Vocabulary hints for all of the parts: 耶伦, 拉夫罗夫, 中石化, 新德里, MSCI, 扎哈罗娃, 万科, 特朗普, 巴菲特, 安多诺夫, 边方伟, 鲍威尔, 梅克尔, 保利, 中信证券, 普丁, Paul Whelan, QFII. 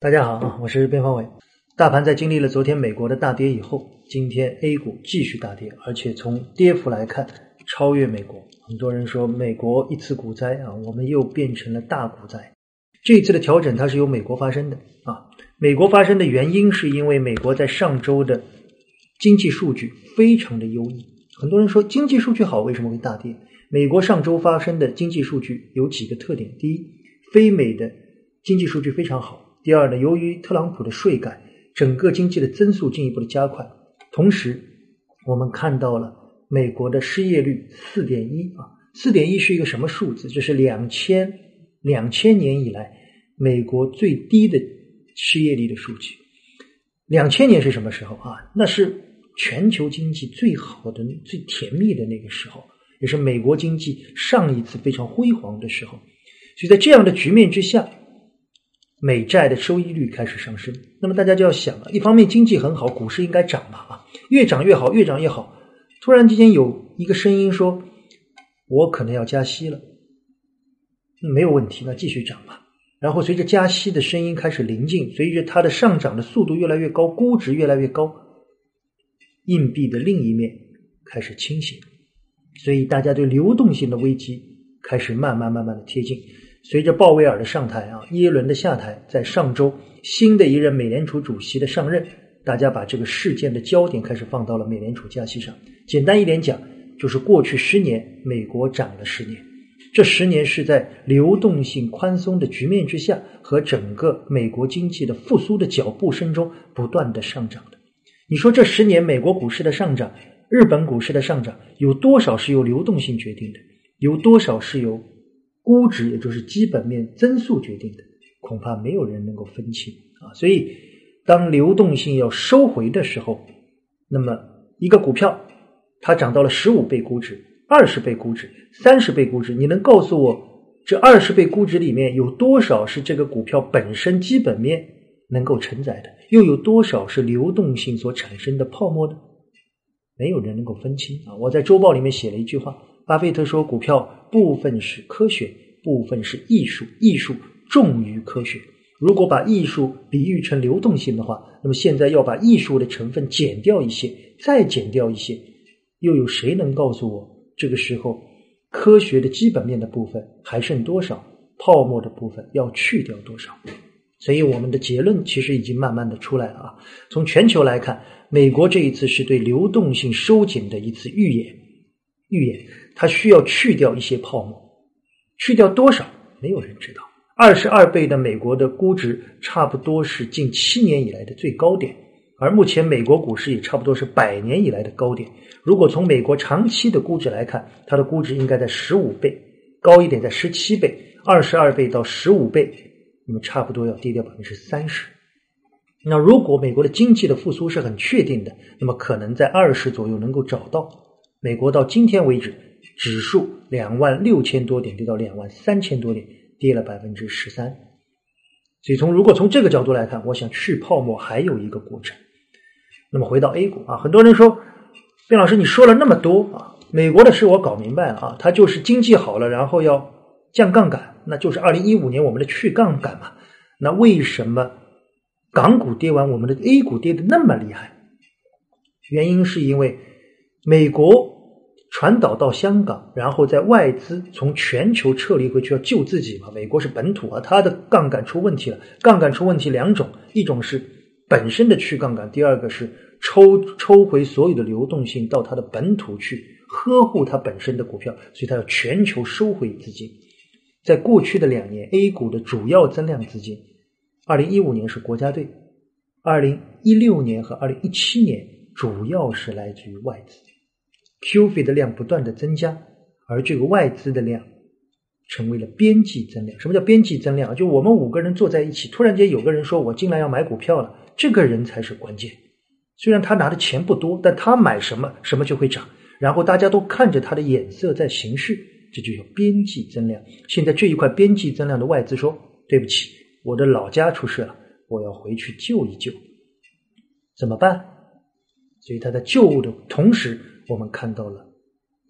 大家好，我是边方伟。大盘在经历了昨天美国的大跌以后，今天 A 股继续大跌，而且从跌幅来看超越美国。很多人说美国一次股灾啊，我们又变成了大股灾。这一次的调整它是由美国发生的啊。美国发生的原因是因为美国在上周的经济数据非常的优异。很多人说经济数据好为什么会大跌？美国上周发生的经济数据有几个特点。第一，非美的经济数据非常好。第二呢，由于特朗普的税改，整个经济的增速进一步的加快。同时我们看到了美国的失业率 4.1 啊， 4.1 是一个什么数字？这是2000年以来美国最低的失业率的数据。2000年是什么时候啊？那是全球经济最好的最甜蜜的那个时候，也是美国经济上一次非常辉煌的时候。所以在这样的局面之下，美债的收益率开始上升。那么大家就要想了，一方面经济很好，股市应该涨吧啊，越涨越好，越涨越好。突然之间有一个声音说我可能要加息了，没有问题，那继续涨吧。然后随着加息的声音开始临近，随着它的上涨的速度越来越高，估值越来越高，硬币的另一面开始倾斜，所以大家对流动性的危机开始慢慢的贴近。随着鲍威尔的上台啊，耶伦的下台，在上周新的一任美联储主席的上任，大家把这个事件的焦点开始放到了美联储加息上。简单一点讲，就是过去10年美国涨了10年，这10年是在流动性宽松的局面之下和整个美国经济的复苏的脚步声中不断的上涨的。你说这10年美国股市的上涨，日本股市的上涨，有多少是由流动性决定的？有多少是由估值，也就是基本面增速决定的？恐怕没有人能够分清啊。所以当流动性要收回的时候，那么一个股票它涨到了15倍估值、20倍估值、30倍估值，你能告诉我这20倍估值里面有多少是这个股票本身基本面能够承载的，又有多少是流动性所产生的泡沫呢？没有人能够分清啊。我在周报里面写了一句话，巴菲特说股票部分是科学，部分是艺术，艺术重于科学。如果把艺术比喻成流动性的话，那么现在要把艺术的成分减掉一些，再减掉一些，又有谁能告诉我这个时候科学的基本面的部分还剩多少，泡沫的部分要去掉多少？所以我们的结论其实已经慢慢的出来了啊。从全球来看，美国这一次是对流动性收紧的一次预演，它需要去掉一些泡沫，去掉多少没有人知道。22倍的美国的估值差不多是近7年以来的最高点，而目前美国股市也差不多是100年以来的高点。如果从美国长期的估值来看，它的估值应该在15倍高一点，在17倍22倍到15倍，那么差不多要低掉 30%。 那如果美国的经济的复苏是很确定的，那么可能在20左右能够找到。美国到今天为止，指数26000多点跌到23000多点，跌了 13%。 所以如果从这个角度来看，我想去泡沫还有一个过程。那么回到 A 股啊，很多人说卞老师你说了那么多啊，美国的事我搞明白了啊，它就是经济好了然后要降杠杆，那就是2015年我们的去杠杆嘛。那为什么港股跌完我们的 A 股跌得那么厉害？原因是因为美国传导到香港，然后在外资从全球撤离回去要救自己嘛。美国是本土啊，它的杠杆出问题了。杠杆出问题两种，一种是本身的去杠杆，第二个是抽回所有的流动性到它的本土去呵护它本身的股票，所以它要全球收回资金。在过去的2年 A 股的主要增量资金，2015年是国家队，2016年和2017年主要是来自于外资。QFII 的量不断的增加，而这个外资的量成为了边际增量。什么叫边际增量？就我们5个人坐在一起，突然间有个人说我进来要买股票了，这个人才是关键。虽然他拿的钱不多，但他买什么什么就会涨，然后大家都看着他的眼色在行事，这就叫边际增量。现在这一块边际增量的外资说对不起，我的老家出事了，我要回去救一救，怎么办？所以他在救的同时，我们看到了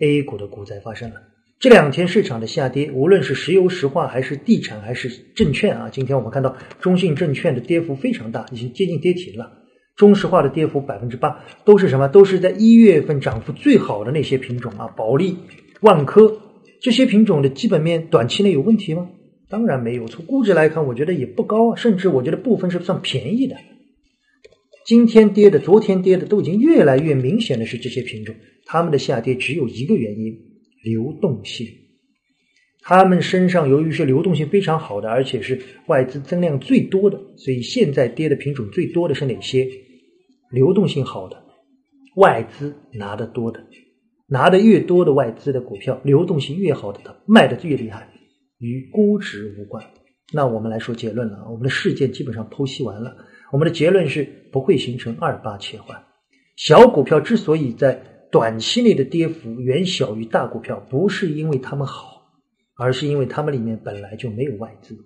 A 股的股灾发生了。这两天市场的下跌，无论是石油石化还是地产还是证券啊，今天我们看到中信证券的跌幅非常大，已经接近跌停了。中石化的跌幅 8%， 都是什么？都是在1月份涨幅最好的那些品种啊，保利、万科这些品种的基本面短期内有问题吗？当然没有，从估值来看我觉得也不高啊，甚至我觉得部分是算便宜的。今天跌的昨天跌的都已经越来越明显的是这些品种，他们的下跌只有一个原因，流动性。他们身上由于是流动性非常好的，而且是外资增量最多的，所以现在跌的品种最多的是哪些？流动性好的，外资拿得多的，拿得越多的外资的股票，流动性越好的，它卖得越厉害，与估值无关。那我们来说结论了，我们的事件基本上剖析完了，我们的结论是不会形成2-8切换。小股票之所以在短期内的跌幅远小于大股票，不是因为它们好，而是因为它们里面本来就没有外资，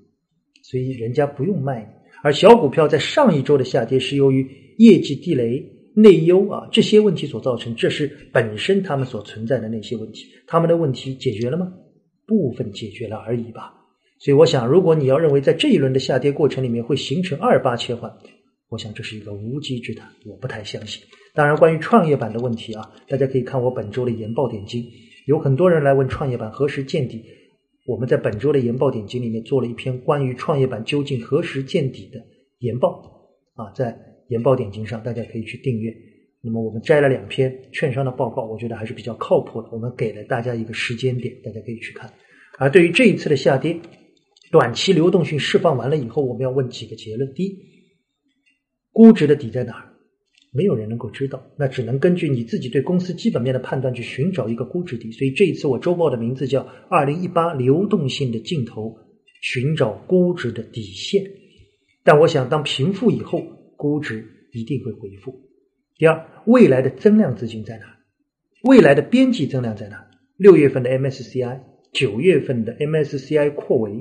所以人家不用卖你。而小股票在上一周的下跌是由于业绩地雷、内忧啊这些问题所造成，这是本身他们所存在的那些问题。他们的问题解决了吗？部分解决了而已吧。所以我想，如果你要认为在这一轮的下跌过程里面会形成2-8切换，我想这是一个无稽之谈，我不太相信。当然关于创业板的问题啊，大家可以看我本周的研报点睛，有很多人来问创业板何时见底，我们在本周的研报点睛里面做了一篇关于创业板究竟何时见底的研报啊，在研报点睛上大家可以去订阅。那么我们摘了两篇券商的报告，我觉得还是比较靠谱的，我们给了大家一个时间点，大家可以去看。而对于这一次的下跌，短期流动性释放完了以后，我们要问几个结论。第一，估值的底在哪儿？没有人能够知道，那只能根据你自己对公司基本面的判断去寻找一个估值底。所以这一次我周报的名字叫2018流动性的尽头，寻找估值的底线。但我想当平复以后，估值一定会回复。第二，未来的增量资金在哪？未来的边际增量在哪？6月份的 MSCI， 9月份的 MSCI 扩围，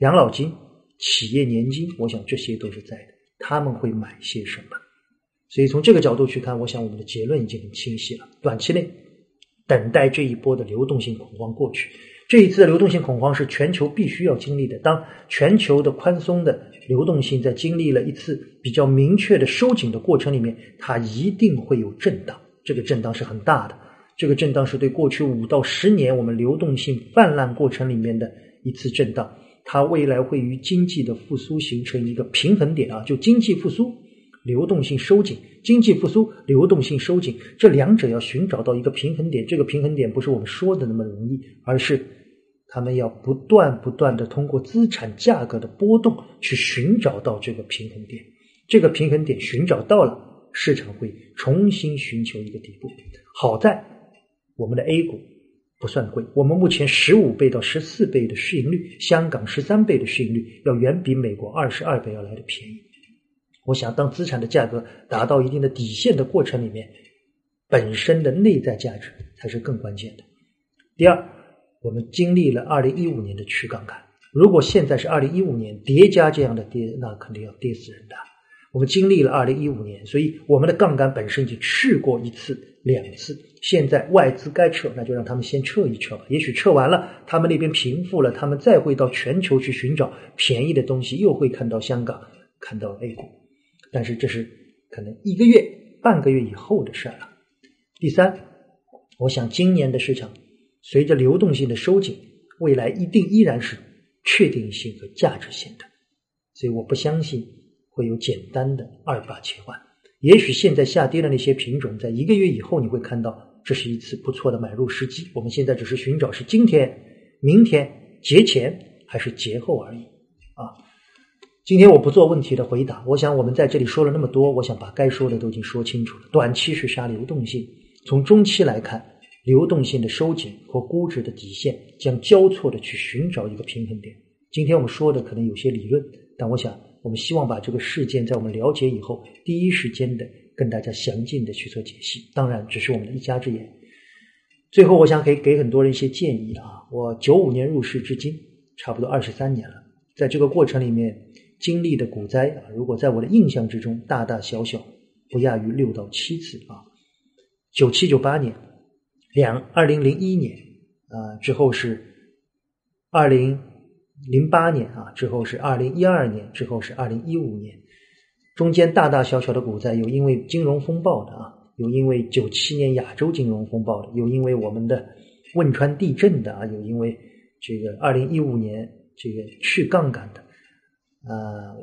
养老金、企业年金，我想这些都是在的，他们会买些什么？所以从这个角度去看，我想我们的结论已经很清晰了。短期内等待这一波的流动性恐慌过去，这一次的流动性恐慌是全球必须要经历的。当全球的宽松的流动性在经历了一次比较明确的收紧的过程里面，它一定会有震荡，这个震荡是很大的，这个震荡是对过去5到10年我们流动性泛滥过程里面的一次震荡。它未来会与经济的复苏形成一个平衡点啊，就经济复苏流动性收紧，经济复苏流动性收紧，这两者要寻找到一个平衡点。这个平衡点不是我们说的那么容易，而是他们要不断不断的通过资产价格的波动去寻找到这个平衡点。这个平衡点寻找到了，市场会重新寻求一个底部。好在我们的 A 股不算贵，我们目前15倍到14倍的市盈率，香港13倍的市盈率，要远比美国22倍要来的便宜。我想当资产的价格达到一定的底线的过程里面，本身的内在价值才是更关键的。第二，我们经历了2015年的去杠杆，如果现在是2015年叠加这样的跌，那肯定要跌死人的。我们经历了2015年，所以我们的杠杆本身已经试过一次两次，现在外资该撤，那就让他们先撤一撤吧。也许撤完了，他们那边平复了，他们再会到全球去寻找便宜的东西，又会看到香港，看到 A 股，但是这是可能一个月半个月以后的事了。第三，我想今年的市场随着流动性的收紧，未来一定依然是确定性和价值性的，所以我不相信会有简单的2-8切换。也许现在下跌的那些品种，在一个月以后你会看到这是一次不错的买入时机，我们现在只是寻找是今天、明天、节前还是节后而已啊。今天我不做问题的回答，我想我们在这里说了那么多，我想把该说的都已经说清楚了。短期是杀流动性，从中期来看，流动性的收紧和估值的底线将交错的去寻找一个平衡点。今天我们说的可能有些理论，但我想我们希望把这个事件在我们了解以后第一时间的跟大家详尽的去做解析，当然只是我们的一家之言。最后我想可以给很多人一些建议啊。我95年入市至今差不多23年了，在这个过程里面经历的股灾啊，如果在我的印象之中大大小小不亚于6到7次啊。97、98年、2001年之后是2008年啊，之后是2012年，之后是2015年，中间大大小小的股灾，有因为金融风暴的啊，有因为97年亚洲金融风暴的，有因为我们的汶川地震的啊，有因为这个2015年这个去杠杆的，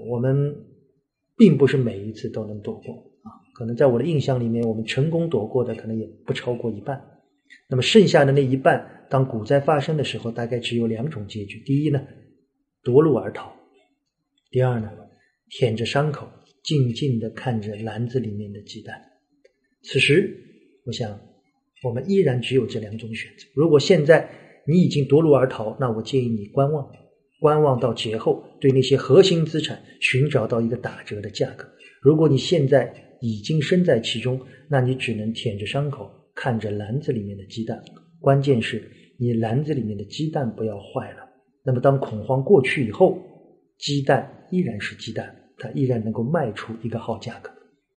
我们并不是每一次都能躲过啊，可能在我的印象里面，我们成功躲过的可能也不超过一半。那么剩下的那一半，当股灾发生的时候，大概只有两种结局：第一呢，夺路而逃；第二呢，舔着伤口，静静地看着篮子里面的鸡蛋。此时，我想，我们依然只有这两种选择。如果现在你已经夺路而逃，那我建议你观望，观望到节后，对那些核心资产寻找到一个打折的价格。如果你现在已经身在其中，那你只能舔着伤口，看着篮子里面的鸡蛋，关键是你篮子里面的鸡蛋不要坏了。那么当恐慌过去以后，鸡蛋依然是鸡蛋，它依然能够卖出一个好价格。